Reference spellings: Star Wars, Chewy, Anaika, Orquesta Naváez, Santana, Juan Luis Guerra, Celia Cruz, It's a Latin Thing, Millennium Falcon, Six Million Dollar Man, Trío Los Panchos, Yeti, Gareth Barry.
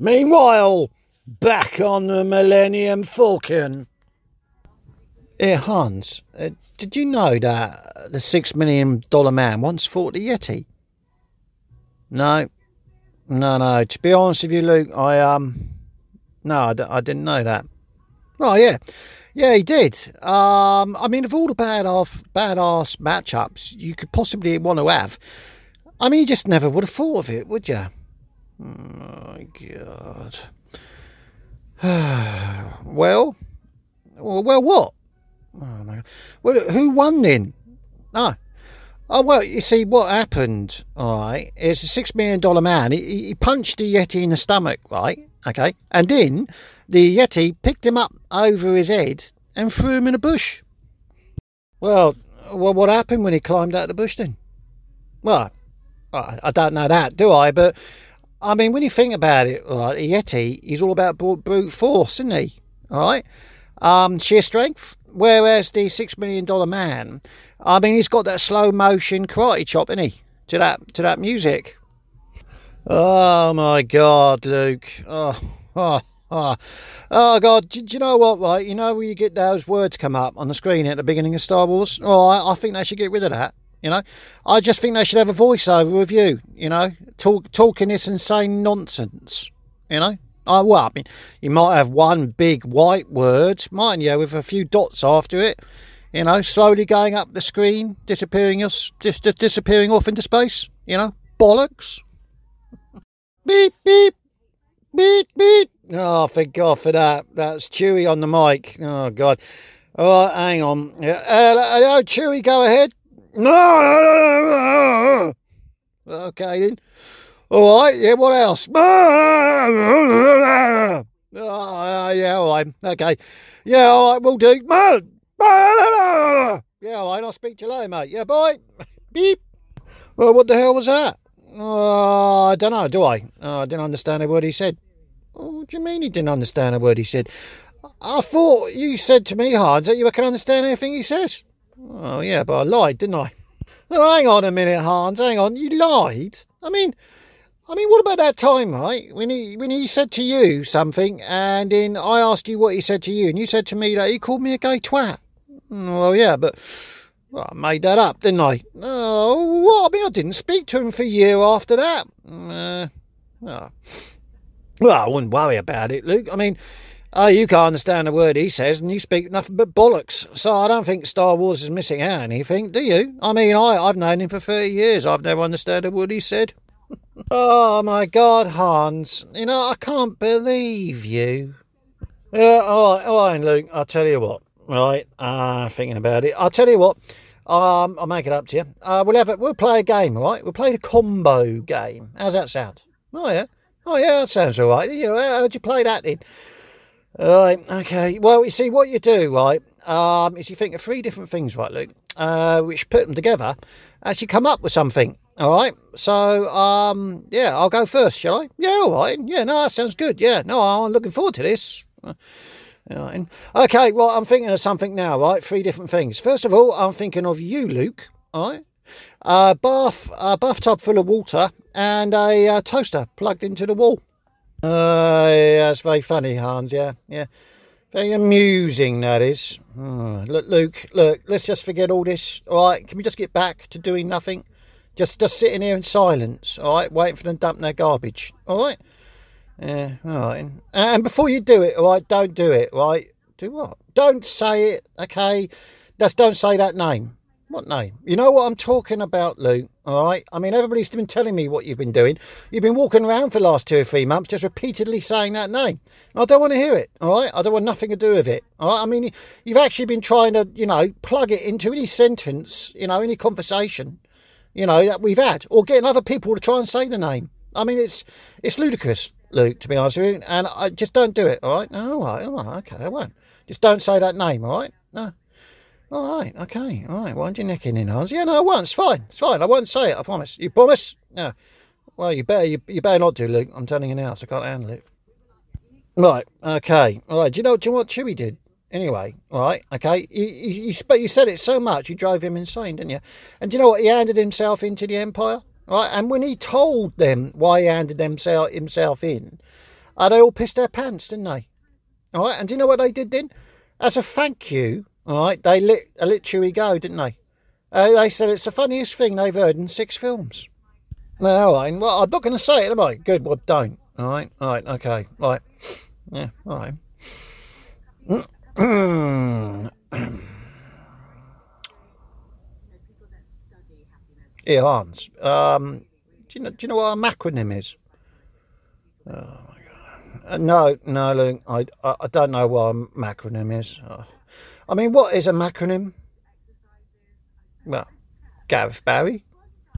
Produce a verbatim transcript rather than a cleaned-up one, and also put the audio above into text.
Meanwhile, back on the Millennium Falcon. Hey, Hans, uh, did you know that the Six Million Dollar Man once fought the Yeti? No. No, no. To be honest with you, Luke, I, um... No, I, d- I didn't know that. Oh, yeah. Yeah, he did. Um, I mean, of all the badass, badass matchups you could possibly want to have, I mean, you just never would have thought of it, would you? Oh, my God. well, well, well, what? Oh, my God. Well, who won then? Ah. Oh, well, you see, what happened, all right, is the Six Million Dollar Man, he, he punched the Yeti in the stomach, right? Okay. And then the Yeti picked him up over his head and threw him in a bush. Well, well what happened when he climbed out of the bush then? Well, I, I don't know that, do I? But, I mean, when you think about it, right, the Yeti, he's all about brute force, isn't he? All right. Um, sheer strength. Whereas the Six Million Dollar Man, I mean, he's got that slow motion karate chop, isn't he? To that, to that music. Oh, my God, Luke. Oh, oh, oh. oh God. Do, do you know what, right? You know where you get those words come up on the screen at the beginning of Star Wars? Oh, I, I think they should get rid of that, you know? I just think they should have a voiceover with you, you know? Talk, talking this insane nonsense, you know? Oh, well, I mean, you might have one big white word, mightn't you, with a few dots after it, you know, slowly going up the screen, disappearing, us, dis- disappearing off into space, you know? Bollocks. Beep, beep, beep, beep. Oh, thank God for that. That's Chewy on the mic. Oh, God. All right, hang on. Uh, hello, Chewy, go ahead. No. Okay, then. All right, yeah, what else? Oh, yeah, all right, okay. Yeah, all right, we'll do. Yeah, all right, I'll speak to you later, mate. Yeah, bye. Beep. Well, what the hell was that? Oh, I don't know, do I? Oh, I didn't understand a word he said. Oh, what do you mean he didn't understand a word he said? I thought you said to me, Hans, that you can understand anything he says. Oh, yeah, but I lied, didn't I? Oh, hang on a minute, Hans, hang on. You lied? I mean, I mean, what about that time, right? When he when he said to you something, and then I asked you what he said to you, and you said to me that he called me a gay twat. Well, yeah, but... Well, I made that up, didn't I? Oh, what? I mean, I didn't speak to him for a year after that. Uh, oh. Well, I wouldn't worry about it, Luke. I mean, oh, you can't understand a word he says, and you speak nothing but bollocks. So I don't think Star Wars is missing out anything, do you? I mean, I, I've known him for thirty years. I've never understood a word he said. Oh, my God, Hans. You know, I can't believe you. Yeah, all right, all right, Luke, I'll tell you what. Right, uh, thinking about it. I'll tell you what, um, I'll make it up to you. Uh, we'll have it. We'll play a game, right? We'll play the combo game. How's that sound? Oh, yeah. Oh, yeah, that sounds all right. How would you play that then? All right, okay. Well, you see, what you do, right, um, is you think of three different things, right, Luke, uh, which put them together, actually come up with something, all right? So, um, yeah, I'll go first, shall I? Yeah, all right. Yeah, no, that sounds good. Yeah, no, I'm looking forward to this. Okay, well, I'm thinking of something now, right? Three different things. First of all, I'm thinking of you, Luke, all right? A bath, a bathtub full of water and a uh, toaster plugged into the wall. Uh, yeah, that's very funny, Hans, yeah, yeah. Very amusing, that is. Oh, look, Luke, look, let's just forget all this, all right? Can we just get back to doing nothing? Just, just sitting here in silence, all right? Waiting for them to dump their garbage, all right? Yeah, all right. And before you do it, all right, don't do it, right? Do what? Don't say it, okay? Just don't say that name. What name? You know what I'm talking about, Luke, all right? I mean, everybody's been telling me what you've been doing. You've been walking around for the last two or three months just repeatedly saying that name. I don't want to hear it, all right? I don't want nothing to do with it, all right? I mean, you've actually been trying to, you know, plug it into any sentence, you know, any conversation, you know, that we've had, or getting other people to try and say the name. I mean, it's it's ludicrous, Luke, to be honest with you, and I just don't do it, all right? No, all right, all right, okay, I won't. Just don't say that name, all right? No. All right, okay, all right, why don't you neck in then, Hans? Yeah, no, I won't, it's fine, it's fine, I won't say it, I promise. You promise? No. Well, you better, you, you better not do, Luke, I'm telling you now, so I can't handle it. Right, okay, all right, do you know, do you know what Chewy did? Anyway, all right, okay, you, you, you, sp- you said it so much, you drove him insane, didn't you? And do you know what, he handed himself into the Empire? Right, and when he told them why he handed himself in, And they all pissed their pants, didn't they? All right, and do you know what they did then? As a thank you, all right, they let, they let Chewy go, didn't they? Uh, they said it's the funniest thing they've heard in six films. No, I mean, well, I'm not going to say it, am I? Good, well, don't. All right, all right, okay, all right. Yeah, all right. Here, Hans, um, do you know, do you know what an acronym is? Oh, my God. Uh, no, no, look, I, I, I don't know what an acronym is. Oh. I mean, what is an acronym? Well, Gareth Barry.